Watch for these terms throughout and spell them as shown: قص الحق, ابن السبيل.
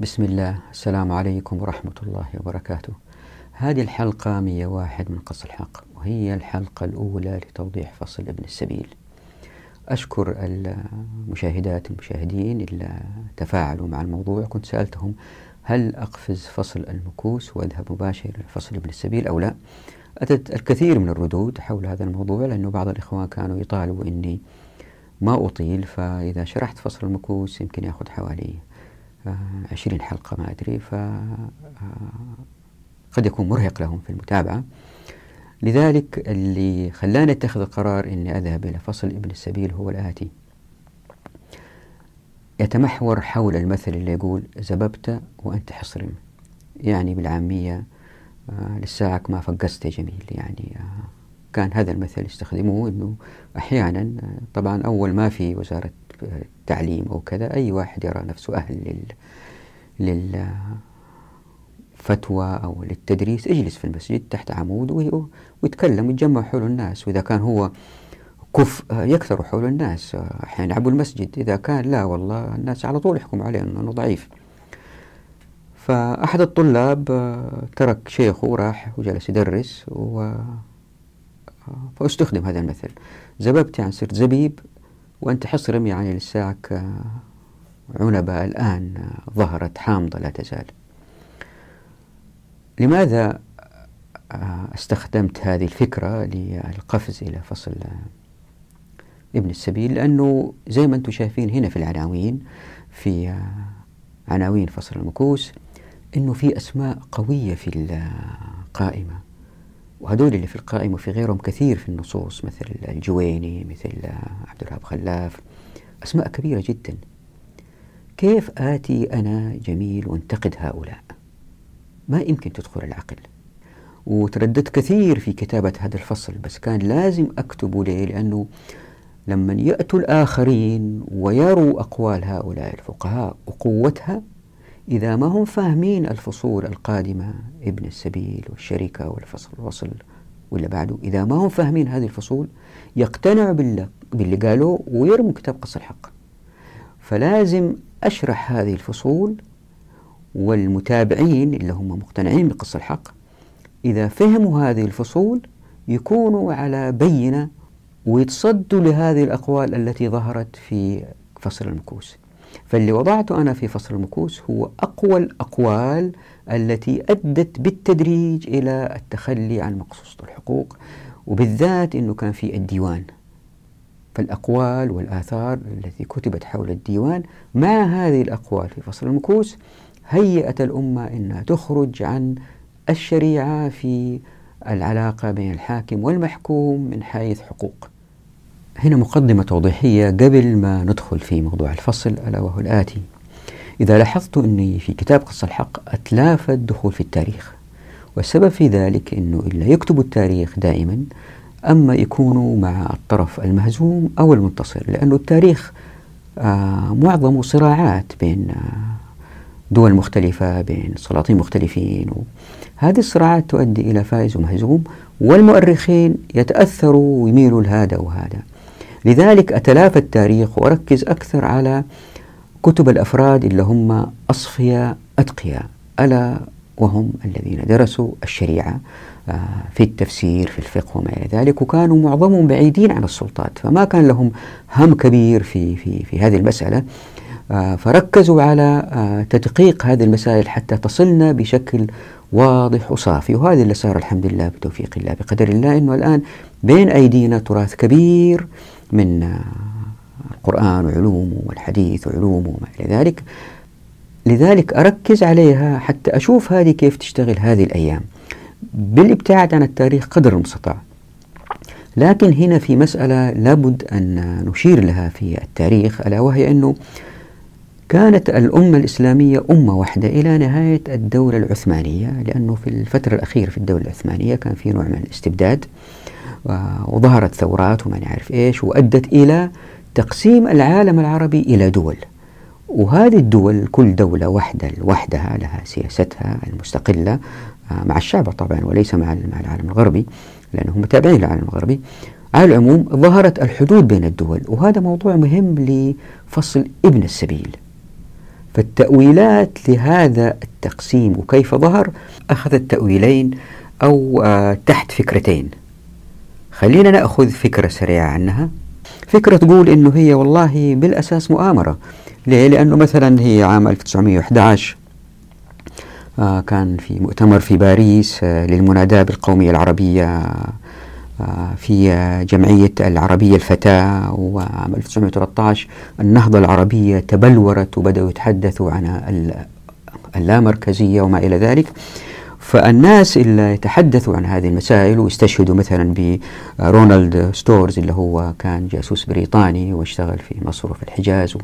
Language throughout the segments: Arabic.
بسم الله. السلام عليكم ورحمة الله وبركاته. هذه الحلقة 101 من قص الحق، وهي الحلقة الأولى لتوضيح فصل ابن السبيل. أشكر المشاهدات والمشاهدين اللي تفاعلوا مع الموضوع. كنت سألتهم هل أقفز فصل المكوس وأذهب مباشرة لفصل ابن السبيل أو لا؟ أتت الكثير من الردود حول هذا الموضوع، لأنه بعض الإخوان كانوا يطالبوا أني ما أطيل، فإذا شرحت فصل المكوس يمكن يأخذ حوالي 20 حلقة، ما أدري، فقد يكون مرهق لهم في المتابعة. لذلك اللي خلاني أتخذ القرار أني أذهب إلى فصل ابن السبيل هو الآتي. يتمحور حول المثل اللي يقول زببت وأنت حصرم، يعني بالعامية لساعك ما فقست يا جميل. يعني كان هذا المثل يستخدموه أنه أحيانا، طبعا أول ما في وزارة تعليم أو كذا، أي واحد يرى نفسه أهل للفتوى أو للتدريس يجلس في المسجد تحت عمود ويتكلم ويتجمع حول الناس، وإذا كان هو كف يكثر حول الناس، أحيانا يلعبوا المسجد. إذا كان لا والله، الناس على طول يحكم عليه أنه ضعيف. فأحد الطلاب ترك شيخه وراح وجلس يدرس، فاستخدم هذا المثل: زببت يعني صرت زبيب، وأنت حصرم يعني لساعك عنبة الآن ظهرت حامضة لا تزال. لماذا استخدمت هذه الفكرة للقفز إلى فصل ابن السبيل؟ لأنه زي ما أنتم شايفين هنا في العناوين، في عناوين فصل المكوس، أنه في أسماء قوية في القائمة، وهدول اللي في القائمة وفي غيرهم كثير في النصوص، مثل الجويني، مثل عبد الوهاب خلاف، أسماء كبيرة جدا. كيف آتي أنا جميل وانتقد هؤلاء؟ ما يمكن تدخل العقل. وترددت كثير في كتابة هذا الفصل، بس كان لازم أكتبه ليه؟ لأنه لما يأتوا الآخرين ويروا أقوال هؤلاء الفقهاء وقوتها، إذا ما هم فاهمين الفصول القادمة، ابن السبيل والشركة والفصل الوصل واللي بعده، إذا ما هم فاهمين هذه الفصول يقتنعوا باللي قالوه ويرموا كتاب قص الحق. فلازم أشرح هذه الفصول، والمتابعين اللي هم مقتنعين بقص الحق إذا فهموا هذه الفصول يكونوا على بينة ويتصدوا لهذه الأقوال التي ظهرت في فصل المكوس. فاللي وضعته أنا في فصل المكوس هو أقوى الأقوال التي أدت بالتدريج إلى التخلي عن مقصوصة الحقوق، وبالذات أنه كان في الديوان. فالأقوال والآثار التي كتبت حول الديوان مع هذه الأقوال في فصل المكوس هيئت الأمة أنها تخرج عن الشريعة في العلاقة بين الحاكم والمحكوم من حيث حقوق. هنا مقدمة توضيحية قبل ما ندخل في موضوع الفصل، ألا وهو الآتي: إذا لاحظت أني في كتاب قص الحق أتلافى الدخول في التاريخ، والسبب في ذلك أنه إلا يكتبوا التاريخ دائما أما يكونوا مع الطرف المهزوم أو المنتصر، لأنه التاريخ معظمه صراعات بين دول مختلفة، بين سلاطين مختلفين، هذه الصراعات تؤدي إلى فائز ومهزوم، والمؤرخين يتأثروا ويميلوا لهذا وهذا. لذلك أتلافى التاريخ وأركز أكثر على كتب الأفراد اللي هم أصفياء أتقياء، ألا وهم الذين درسوا الشريعة في التفسير، في الفقه وما إلى ذلك، وكانوا معظمهم بعيدين عن السلطات، فما كان لهم هم كبير في هذه المسألة، فركزوا على تدقيق هذه المسائل حتى تصلنا بشكل واضح وصافي. وهذا اللي صار الحمد لله بتوفيق الله بقدر الله، إنه الآن بين أيدينا تراث كبير من القرآن وعلومه والحديث وعلومه وما إلى ذلك. لذلك أركز عليها حتى أشوف هذه كيف تشتغل هذه الأيام، بالابتعاد عن التاريخ قدر المستطاع. لكن هنا في مسألة لابد أن نشير لها في التاريخ، ألا وهي أنه كانت الأمة الإسلامية أمة واحدة إلى نهاية الدولة العثمانية، لأنه في الفترة الأخيرة في الدولة العثمانية كان في نوع من الاستبداد، وظهرت ثورات وما نعرف إيش، وأدت إلى تقسيم العالم العربي إلى دول، وهذه الدول كل دولة واحدة لوحدها لها سياستها المستقلة مع الشعب طبعا، وليس مع العالم الغربي، لأنهم متابعين للعالم الغربي. على العموم ظهرت الحدود بين الدول، وهذا موضوع مهم لفصل ابن السبيل. فالتأويلات لهذا التقسيم وكيف ظهر أخذت تأويلين أو تحت فكرتين. خلينا نأخذ فكرة سريعة عنها. فكرة تقول إنه هي والله بالأساس مؤامرة. ليه؟ لأنه مثلا هي عام 1911 كان في مؤتمر في باريس للمناداة بالقومية العربية في جمعية العربية الفتاة، وعام 1913 النهضة العربية تبلورت وبدأوا يتحدثوا عن اللامركزية وما إلى ذلك. فالناس اللي يتحدثوا عن هذه المسائل واستشهدوا مثلا برونالد ستورز اللي هو كان جاسوس بريطاني واشتغل في مصر وفي الحجاز،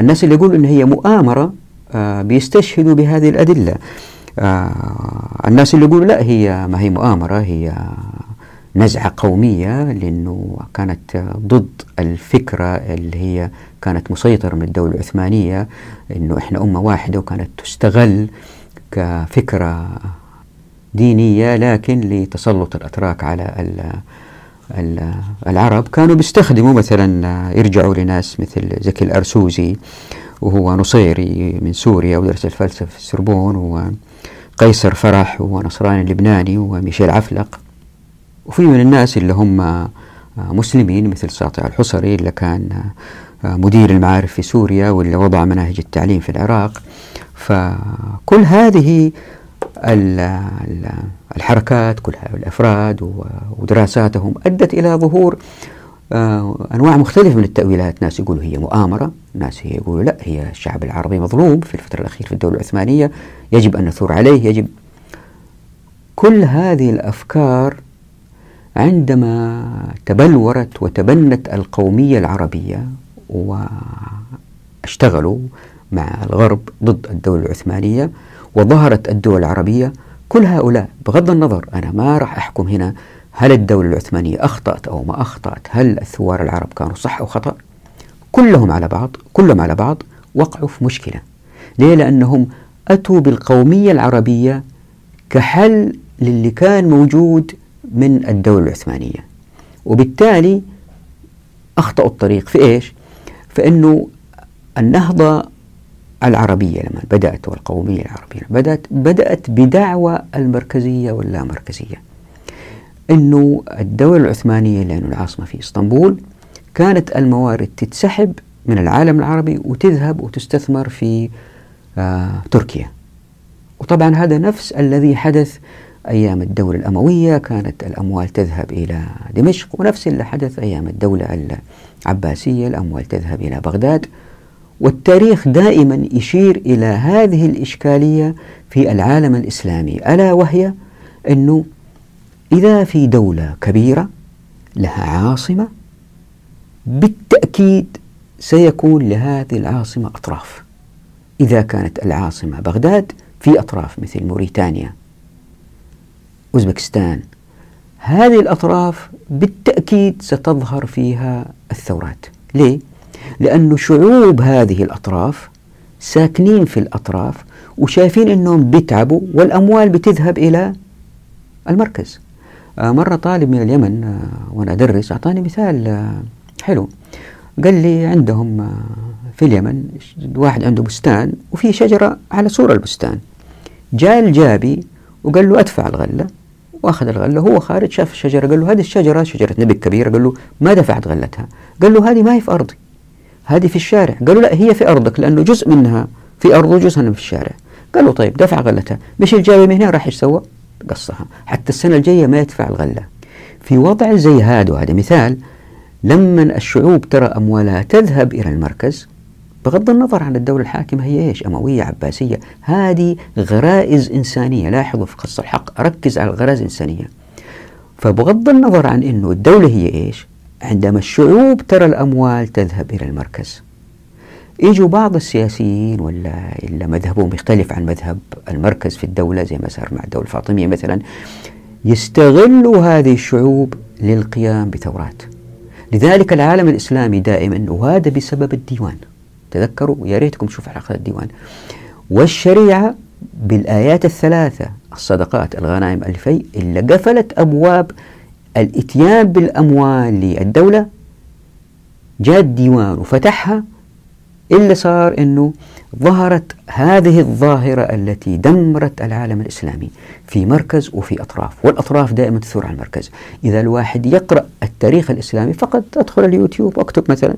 الناس اللي يقولوا أن هي مؤامرة بيستشهدوا بهذه الأدلة. الناس اللي يقولوا لا هي ما هي مؤامرة، هي نزعة قومية لأنه كانت ضد الفكرة اللي هي كانت مسيطرة من الدولة العثمانية أنه إحنا أمة واحدة، وكانت تستغل كفكرة دينية لكن لتسلط الأتراك على العرب. كانوا بيستخدموا مثلا يرجعوا لناس مثل زكي الأرسوزي وهو نصيري من سوريا ودرس الفلسفة في السربون، وقيصر فرح ونصراني اللبناني وميشيل عفلق، وفي من الناس اللي هم مسلمين مثل ساطع الحصري اللي كان مدير المعارف في سوريا واللي وضع مناهج التعليم في العراق. فكل هذه الحركات كل الأفراد ودراساتهم أدت إلى ظهور أنواع مختلفة من التأويلات. ناس يقولوا هي مؤامرة، ناس يقولوا لا هي الشعب العربي مظلوم في الفترة الأخيرة في الدولة العثمانية يجب أن نثور عليه، يجب. كل هذه الأفكار عندما تبلورت وتبنت القومية العربية واشتغلوا مع الغرب ضد الدولة العثمانية وظهرت الدول العربية، كل هؤلاء بغض النظر، أنا ما راح أحكم هنا هل الدولة العثمانية أخطأت أو ما أخطأت، هل الثوار العرب كانوا صح أو خطأ، كلهم على بعض وقعوا في مشكلة. ليه؟ لأنهم أتوا بالقومية العربية كحل للي كان موجود من الدولة العثمانية، وبالتالي أخطأوا الطريق في إيش؟ فإنه النهضة العربية لما بدأت والقومية العربية بدأت بدعوى المركزية واللامركزية، أنه الدولة العثمانية لأنه العاصمة في إسطنبول كانت الموارد تتسحب من العالم العربي وتذهب وتستثمر في تركيا. وطبعا هذا نفس الذي حدث أيام الدولة الأموية، كانت الأموال تذهب إلى دمشق، ونفس اللي حدث أيام الدولة العباسية الأموال تذهب إلى بغداد. والتاريخ دائما يشير إلى هذه الإشكالية في العالم الإسلامي، ألا وهي أنه إذا في دولة كبيرة لها عاصمة بالتأكيد سيكون لهذه العاصمة أطراف. إذا كانت العاصمة بغداد في أطراف مثل موريتانيا، أوزبكستان، هذه الأطراف بالتأكيد ستظهر فيها الثورات. ليه؟ لأن شعوب هذه الأطراف ساكنين في الأطراف وشايفين أنهم بيتعبوا والأموال بتذهب إلى المركز. مرة طالب من اليمن وأنا أدرس أعطاني مثال حلو، قال لي عندهم في اليمن واحد عنده بستان وفي شجرة على سور البستان، جاء الجابي وقال له أدفع الغلة، وأخذ الغلة. هو خارج شاف الشجرة قال له هذه الشجرة شجرة نبي كبيرة، قال له ما دفعت غلتها، قال له هذه ما هي في أرضي، هذه في الشارع. قالوا لا هي في أرضك لأنه جزء منها في أرضه جزء منها في الشارع. قالوا طيب دفع غلتها، مش الجاي من هنا راح يسوى قصها حتى السنة الجاية ما يدفع الغلة. في وضع زي هذا، وهذا مثال، لما الشعوب ترى أموالها تذهب إلى المركز بغض النظر عن الدولة الحاكمة هي إيش، أموية عباسية، هذه غرائز إنسانية. لاحظوا في قص الحق ركز على الغرائز الإنسانية. فبغض النظر عن إنه الدولة هي إيش، عندما الشعوب ترى الأموال تذهب إلى المركز، يجوا بعض السياسيين ولا إلا مذهبهم يختلف عن مذهب المركز في الدولة زي ما صار مع الدولة الفاطمية مثلا، يستغلوا هذه الشعوب للقيام بثورات. لذلك العالم الإسلامي دائما، وهذا بسبب الديوان، تذكروا يا ريتكم تشوفوا حلقة الديوان والشريعة بالآيات الثلاثة، الصدقات، الغنائم، الفيء، اللي قفلت أبواب الاتيان بالأموال للدولة، جاء الديوان وفتحها اللي صار أنه ظهرت هذه الظاهرة التي دمرت العالم الإسلامي في مركز وفي أطراف، والأطراف دائما تثور على المركز. إذا الواحد يقرأ التاريخ الإسلامي فقط، أدخل اليوتيوب وأكتب مثلا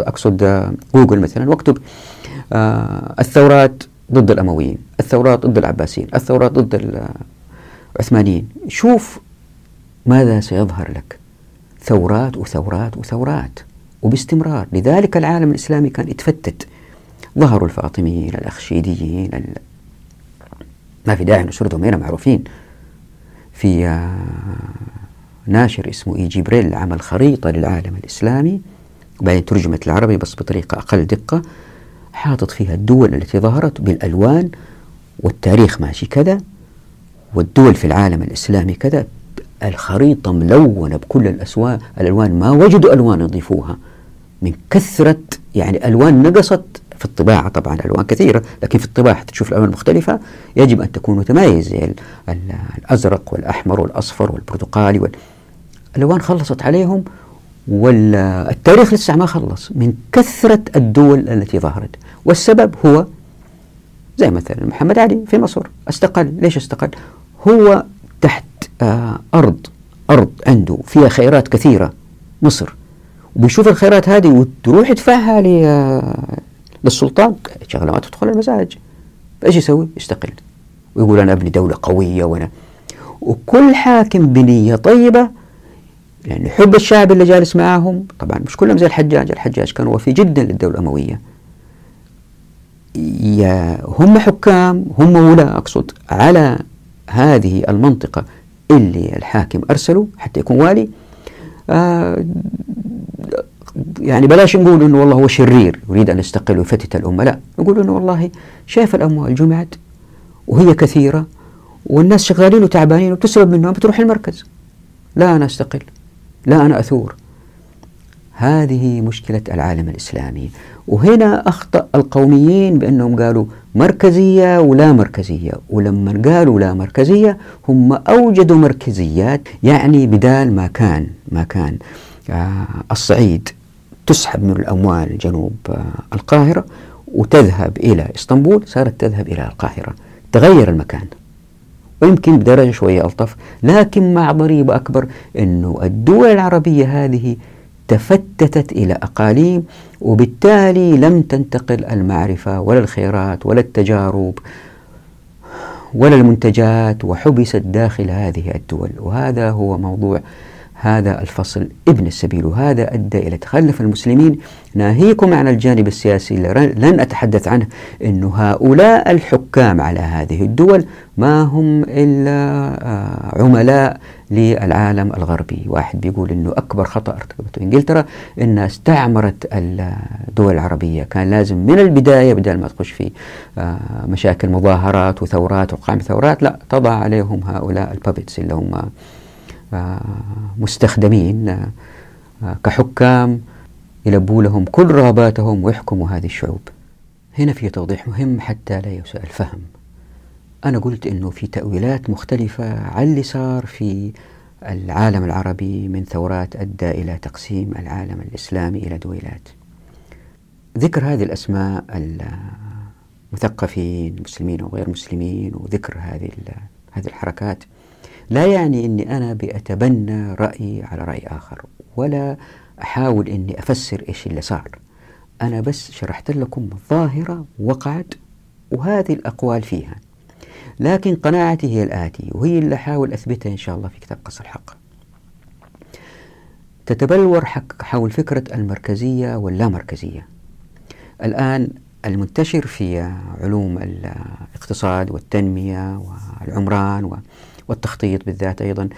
أقصد جوجل مثلا، وأكتب الثورات ضد الأمويين، الثورات ضد العباسيين، الثورات ضد العثمانيين، شوف ماذا سيظهر لك، ثورات وثورات وثورات وباستمرار. لذلك العالم الإسلامي كان يتفتت، ظهروا الفاطميين، الأخشيديين، ما في داعي نشردهم هنا، معروفين. في ناشر اسمه إي جبريل عمل خريطة للعالم الإسلامي وبعدين ترجمت العربي بس بطريقة أقل دقة، حاطط فيها الدول التي ظهرت بالألوان والتاريخ ماشي كذا، والدول في العالم الإسلامي كذا، الخريطة ملونة بكل الألوان، ما وجدوا ألوان يضيفوها من كثرة، يعني ألوان نقصت في الطباعة، طبعا ألوان كثيرة لكن في الطباعة تشوف الألوان المختلفة، يجب أن تكون متميز، الأزرق والأحمر والأصفر والبرتقالي الألوان خلصت عليهم، والتاريخ لسه ما خلص من كثرة الدول التي ظهرت. والسبب هو زي مثلا محمد علي في مصر استقل، ليش استقل؟ هو تحت أرض عنده فيها خيرات كثيرة، مصر، وبيشوف الخيرات هذه وتروح يدفعها للسلطان، شغلة ما تدخل المزاج، فإيش يسوي؟ يستقل ويقول أنا أبني دولة قوية. وكل حاكم بنية طيبة، لأن حب الشعب اللي جالس معاهم، طبعا مش كلهم زي الحجاج كان وفي جدا للدولة الأموية، هم حكام، هم ولا أقصد على هذه المنطقة اللي الحاكم أرسله حتى يكون والي. يعني بلاش نقول إنه والله هو شرير يريد أن يستقل ويفتت الأمة، لا، نقول إنه والله شايف الأموال جمعت وهي كثيرة والناس شغالين وتعبانين وبتسرب منهم، بتروح المركز، لا أنا أستقل، لا أنا أثور. هذه مشكلة العالم الإسلامي، وهنا أخطأ القوميين بأنهم قالوا مركزية ولا مركزية، ولما قالوا لا مركزية هم أوجدوا مركزيات، يعني بدال ما كان الصعيد تسحب من الأموال جنوب القاهرة وتذهب إلى إسطنبول، صارت تذهب إلى القاهرة، تغير المكان، ويمكن بدرجة شوية ألطف، لكن مع ضريبة أكبر أنه الدول العربية هذه تفتتت إلى أقاليم، وبالتالي لم تنتقل المعرفة ولا الخيرات ولا التجارب ولا المنتجات، وحبست داخل هذه الدول. وهذا هو موضوع هذا الفصل ابن السبيل، وهذا أدى إلى تخلف المسلمين. ناهيكم عن الجانب السياسي اللي لن أتحدث عنه، أن هؤلاء الحكام على هذه الدول ما هم إلا عملاء للعالم الغربي. واحد بيقول أنه أكبر خطأ ارتكبته إنجلترا أنها استعمرت الدول العربية، كان لازم من البداية بدل ما تخش في مشاكل مظاهرات وثورات وقائم ثورات، لا، تضع عليهم هؤلاء البابتس اللي هم مستخدمين كحكام، يلبوا لهم كل رغباتهم ويحكموا هذه الشعوب. هنا في توضيح مهم حتى لا يساء الفهم. أنا قلت أنه في تأويلات مختلفة عن اللي صار في العالم العربي من ثورات أدى إلى تقسيم العالم الإسلامي إلى دويلات. ذكر هذه الأسماء، المثقفين مسلمين وغير مسلمين، وذكر هذه الحركات، لا يعني أني أنا بأتبنى رأيي على رأي آخر، ولا أحاول أني أفسر إيش اللي صار. أنا بس شرحت لكم ظاهرة وقعت وهذه الأقوال فيها، لكن قناعتي هي الآتي، وهي اللي أحاول أثبتها إن شاء الله في كتاب قص الحق. تتبلور حول فكرة المركزية واللامركزية. الآن المنتشر في علوم الاقتصاد والتنمية والعمران والتخطيط بالذات أيضا،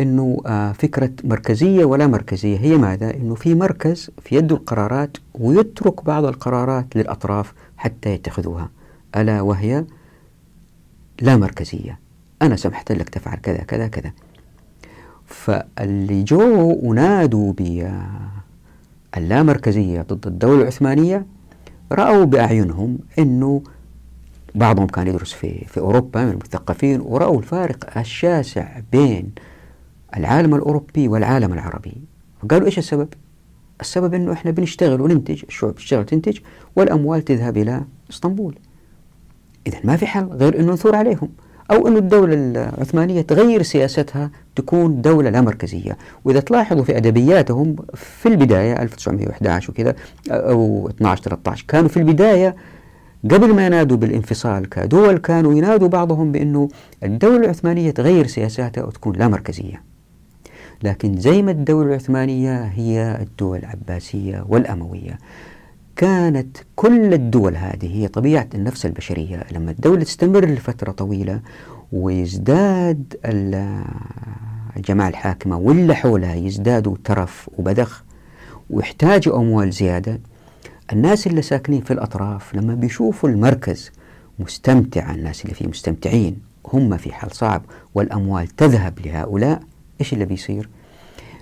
أنه فكرة مركزية ولا مركزية هي ماذا؟ أنه في مركز في يده القرارات ويترك بعض القرارات للأطراف حتى يتخذوها، ألا وهي لا مركزية. أنا سمحت لك تفعل كذا كذا كذا. فاللي جو ونادوا باللامركزية ضد الدولة العثمانية رأوا بأعينهم، أنه بعضهم كان يدرس في أوروبا من المثقفين، ورأوا الفارق الشاسع بين العالم الأوروبي والعالم العربي، فقالوا إيش السبب؟ السبب أنه إحنا بنشتغل وننتج، الشعوب تشتغل تنتج والأموال تذهب إلى إسطنبول. إذا ما في حل غير أنه نثور عليهم، أو أن الدولة العثمانية تغير سياستها تكون دولة لا مركزية. وإذا تلاحظوا في أدبياتهم في البداية 1911 وكذا أو 12-13 كانوا في البداية قبل ما ينادوا بالانفصال كدول كانوا ينادوا بعضهم بأنه الدولة العثمانية تغير سياساتها وتكون لا مركزية. لكن زي ما الدولة العثمانية هي الدول العباسية والأموية، كانت كل الدول هذه هي طبيعة النفس البشرية، لما الدولة تستمر لفترة طويلة ويزداد الجماعة الحاكمة واللي حولها يزدادوا ترف وبذخ ويحتاجوا أموال زيادة، الناس اللي ساكنين في الأطراف لما بيشوفوا المركز مستمتع، الناس اللي فيه مستمتعين، هم في حال صعب والأموال تذهب لهؤلاء، إيش اللي بيصير؟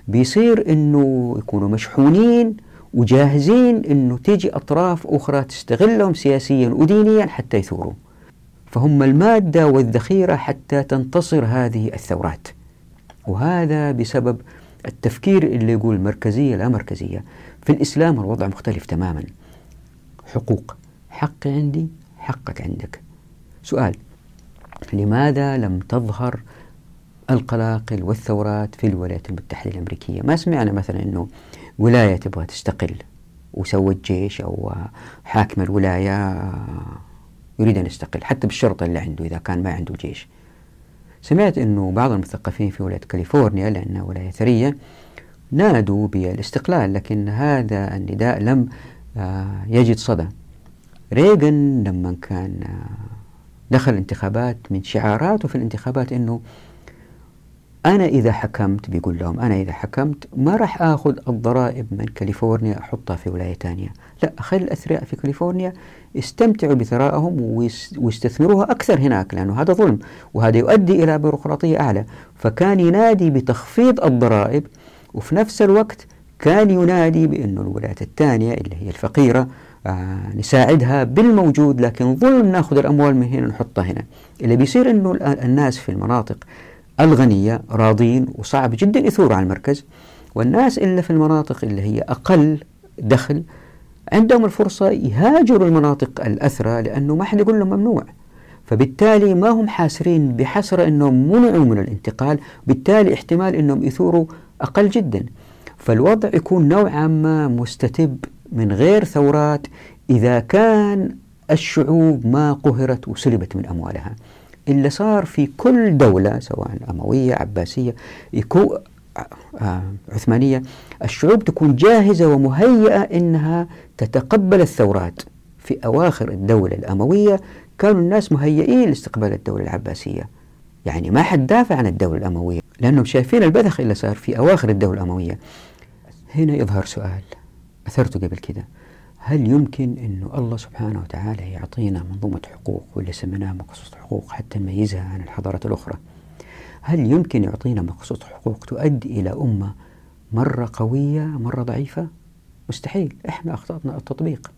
بيصير إنه يكونوا مشحونين وجاهزين إنه تيجي أطراف أخرى تستغلهم سياسيا ودينيا حتى يثوروا، فهم المادة والذخيرة حتى تنتصر هذه الثورات. وهذا بسبب التفكير اللي يقول مركزية لا مركزية. في الإسلام الوضع مختلف تماما، حقوق، حقي عندي حقك عندك. سؤال: لماذا لم تظهر القلاقل والثورات في الولايات المتحدة الأمريكية؟ ما سمعنا مثلا أنه ولاية تبغى تستقل وسوت جيش أو حاكم الولاية يريد أن يستقل حتى بالشرطة اللي عنده إذا كان ما عنده جيش. سمعت أنه بعض المثقفين في ولاية كاليفورنيا لأنها ولاية ثرية نادوا بالاستقلال، لكن هذا النداء لم يجد صدى. ريغن لما كان دخل الانتخابات من شعاراته في الانتخابات أنه أنا إذا حكمت، بيقول لهم أنا إذا حكمت ما راح آخذ الضرائب من كاليفورنيا أحطها في ولاية تانية، لا أخلي الأثرياء في كاليفورنيا يستمتعوا بثرائهم ويستثمروها أكثر هناك، لأنه هذا ظلم وهذا يؤدي إلى بيروقراطية أعلى. فكان ينادي بتخفيض الضرائب، وفي نفس الوقت كان ينادي بأن الولايات التانية اللي هي الفقيرة نساعدها بالموجود، لكن ظلم نأخذ الأموال من هنا نحطها هنا. اللي بيصير أنه الناس في المناطق الغنية راضين وصعب جدا يثوروا على المركز، والناس اللي في المناطق اللي هي أقل دخل عندهم الفرصة يهاجروا المناطق الأثرى لأنه ما حد يقول لهم ممنوع، فبالتالي ما هم حاسرين بحسرة أنهم منعوا من الانتقال، بالتالي احتمال أنهم يثوروا أقل جدا. فالوضع يكون نوعا ما مستتب من غير ثورات إذا كان الشعوب ما قهرت وسلبت من أموالها. اللي صار في كل دولة سواء أموية عباسية عثمانية، الشعوب تكون جاهزة ومهيئة إنها تتقبل الثورات. في أواخر الدولة الأموية كانوا الناس مهيئين لاستقبال الدولة العباسية، يعني ما حد دافع عن الدولة الأموية لأنهم شايفين البذخ اللي صار في أواخر الدولة الأموية. هنا يظهر سؤال أثرته قبل كده: هل يمكن أن الله سبحانه وتعالى يعطينا منظومة حقوق واللي سميناها مقصوصة حقوق حتى نميزها عن الحضارات الأخرى؟ هل يمكن يعطينا مقصوصة حقوق تؤدي إلى أمة مرة قوية مرة ضعيفة؟ مستحيل، إحنا أخطأنا التطبيق.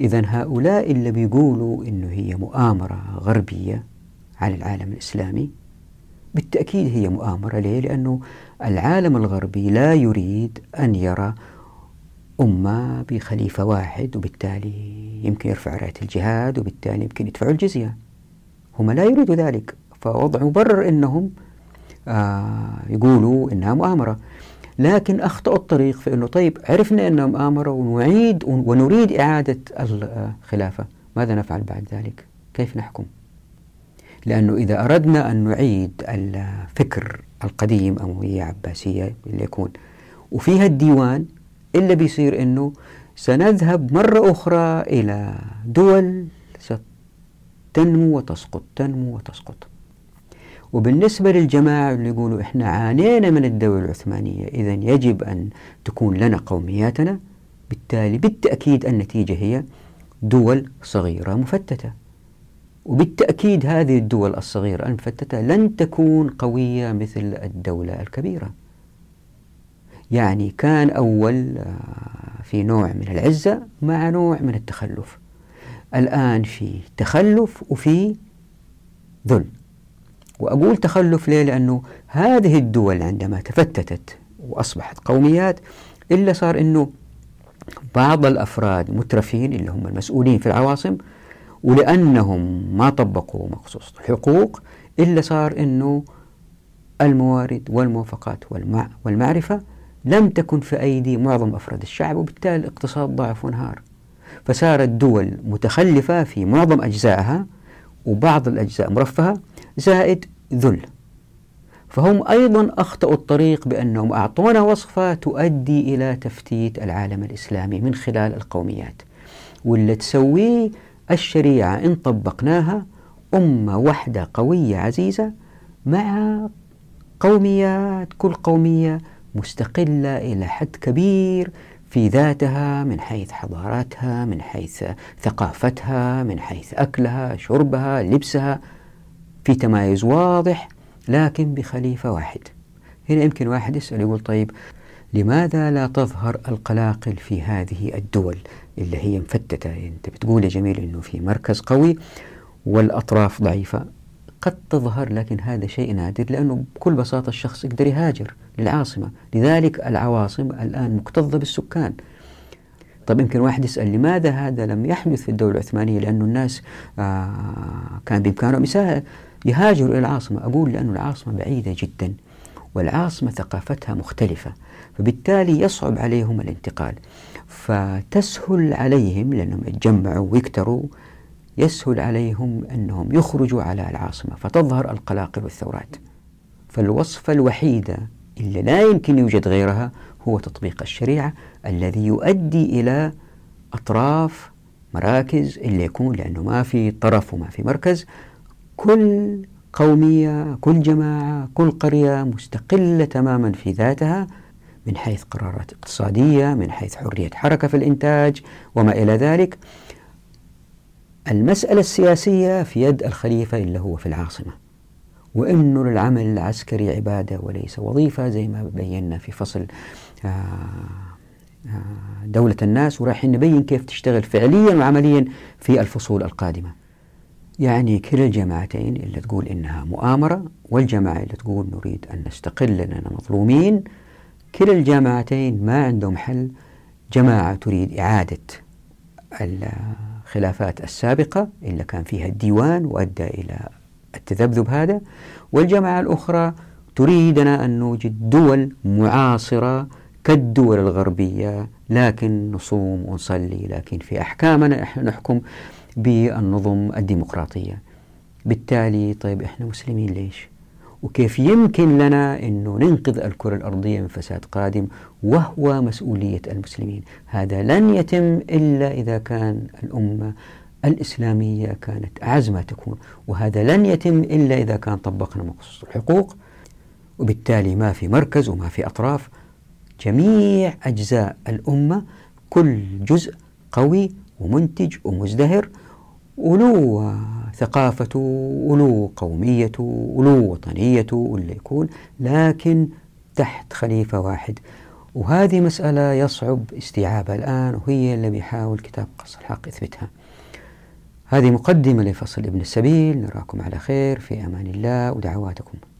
إذن هؤلاء اللي بيقولوا أنه هي مؤامرة غربية على العالم الإسلامي، بالتأكيد هي مؤامرة. ليه؟ لأنه العالم الغربي لا يريد أن يرى أمة بخليفة واحد، وبالتالي يمكن يرفع راية الجهاد، وبالتالي يمكن يدفعوا الجزية. هم لا يريدوا ذلك، فوضع مبرر أنهم يقولوا أنها مؤامرة. لكن أخطأوا الطريق في أنه طيب عرفنا أنها مؤامرة ونعيد ونريد إعادة الخلافة، ماذا نفعل بعد ذلك؟ كيف نحكم؟ لأنه إذا أردنا أن نعيد الفكر القديم أموية عباسية اللي يكون وفيها الديوان، إلا بيصير أنه سنذهب مرة أخرى إلى دول ستنمو وتسقط تنمو وتسقط. وبالنسبة للجماعة اللي يقولوا إحنا عانينا من الدولة العثمانية إذن يجب أن تكون لنا قومياتنا، بالتالي بالتأكيد النتيجة هي دول صغيرة مفتتة، وبالتأكيد هذه الدول الصغيرة المفتتة لن تكون قوية مثل الدولة الكبيرة. يعني كان أول في نوع من العزة مع نوع من التخلف، الآن في تخلف وفي ذل. وأقول تخلف ليه؟ لأنه هذه الدول عندما تفتتت وأصبحت قوميات إلا صار أنه بعض الأفراد مترفين اللي هم المسؤولين في العواصم، ولأنهم ما طبقوا مخصوص حقوق إلا صار أنه الموارد والموافقات والمعرفة لم تكن في أيدي معظم أفراد الشعب، وبالتالي الاقتصاد ضعف وانهار. فصارت دول متخلفة في معظم أجزائها وبعض الأجزاء مرفهة زائد ذل. فهم أيضا أخطأوا الطريق بأنهم أعطونا وصفة تؤدي إلى تفتيت العالم الإسلامي من خلال القوميات، واللي تسويه الشريعة إن طبقناها أمة واحدة قوية عزيزة مع قوميات كل قومية مستقلة إلى حد كبير في ذاتها، من حيث حضاراتها، من حيث ثقافتها، من حيث أكلها، شربها، لبسها، في تمايز واضح لكن بخليفة واحد. هنا يمكن واحد يسأل يقول طيب لماذا لا تظهر القلاقل في هذه الدول اللي هي مفتتة؟ أنت بتقول يا جميل أنه في مركز قوي والأطراف ضعيفة. قد تظهر لكن هذا شيء نادر، لأنه بكل بساطة الشخص يقدر يهاجر للعاصمة، لذلك العواصم الآن مكتظة بالسكان. طب يمكن واحد يسأل لماذا هذا لم يحدث في الدولة العثمانية؟ لأنه الناس كان بإمكانهم يهاجروا إلى العاصمة. أقول لأن العاصمة بعيدة جدا، والعاصمة ثقافتها مختلفة، فبالتالي يصعب عليهم الانتقال. فتسهل عليهم لأنهم يتجمعوا ويكتروا، يسهل عليهم أنهم يخرجوا على العاصمة، فتظهر القلاقل والثورات. فالوصفة الوحيدة اللي لا يمكن يوجد غيرها هو تطبيق الشريعة، الذي يؤدي إلى أطراف مراكز اللي يكون، لأنه ما في طرف وما في مركز، كل قومية، كل جماعة، كل قرية مستقلة تماما في ذاتها، من حيث قرارات اقتصادية، من حيث حرية حركة في الإنتاج وما إلى ذلك. المسألة السياسية في يد الخليفة اللي هو في العاصمة، وإنه العمل العسكري عبادة وليس وظيفة، زي ما بينا في فصل دولة الناس، وراح نبين كيف تشتغل فعليا وعمليا في الفصول القادمة. يعني كلا الجماعتين، اللي تقول إنها مؤامرة والجماعة اللي تقول نريد أن نستقل لأننا مظلومين، كلا الجماعتين ما عندهم حل. جماعة تريد إعادة الخلافات السابقة اللي كان فيها الديوان وأدى إلى التذبذب هذا، والجماعة الأخرى تريدنا أن نوجد دول معاصرة كالدول الغربية، لكن نصوم ونصلي، لكن في أحكامنا إحنا نحكم بالنظم الديمقراطية. بالتالي طيب إحنا مسلمين ليش؟ وكيف يمكن لنا أنه ننقذ الكرة الأرضية من فساد قادم وهو مسؤولية المسلمين؟ هذا لن يتم إلا إذا كان الأمة الإسلامية كانت أعز ما تكون، وهذا لن يتم إلا إذا كان طبقنا مخصوص الحقوق. وبالتالي ما في مركز وما في أطراف، جميع أجزاء الأمة كل جزء قوي ومنتج ومزدهر، ولو ثقافته ولو قوميته ولو وطنيته واللي يكون، لكن تحت خليفة واحد. وهذه مسألة يصعب استيعابها الآن، وهي اللي بيحاول كتاب قص الحق إثبتها. هذه مقدمة لفصل ابن السبيل. نراكم على خير، في أمان الله ودعواتكم.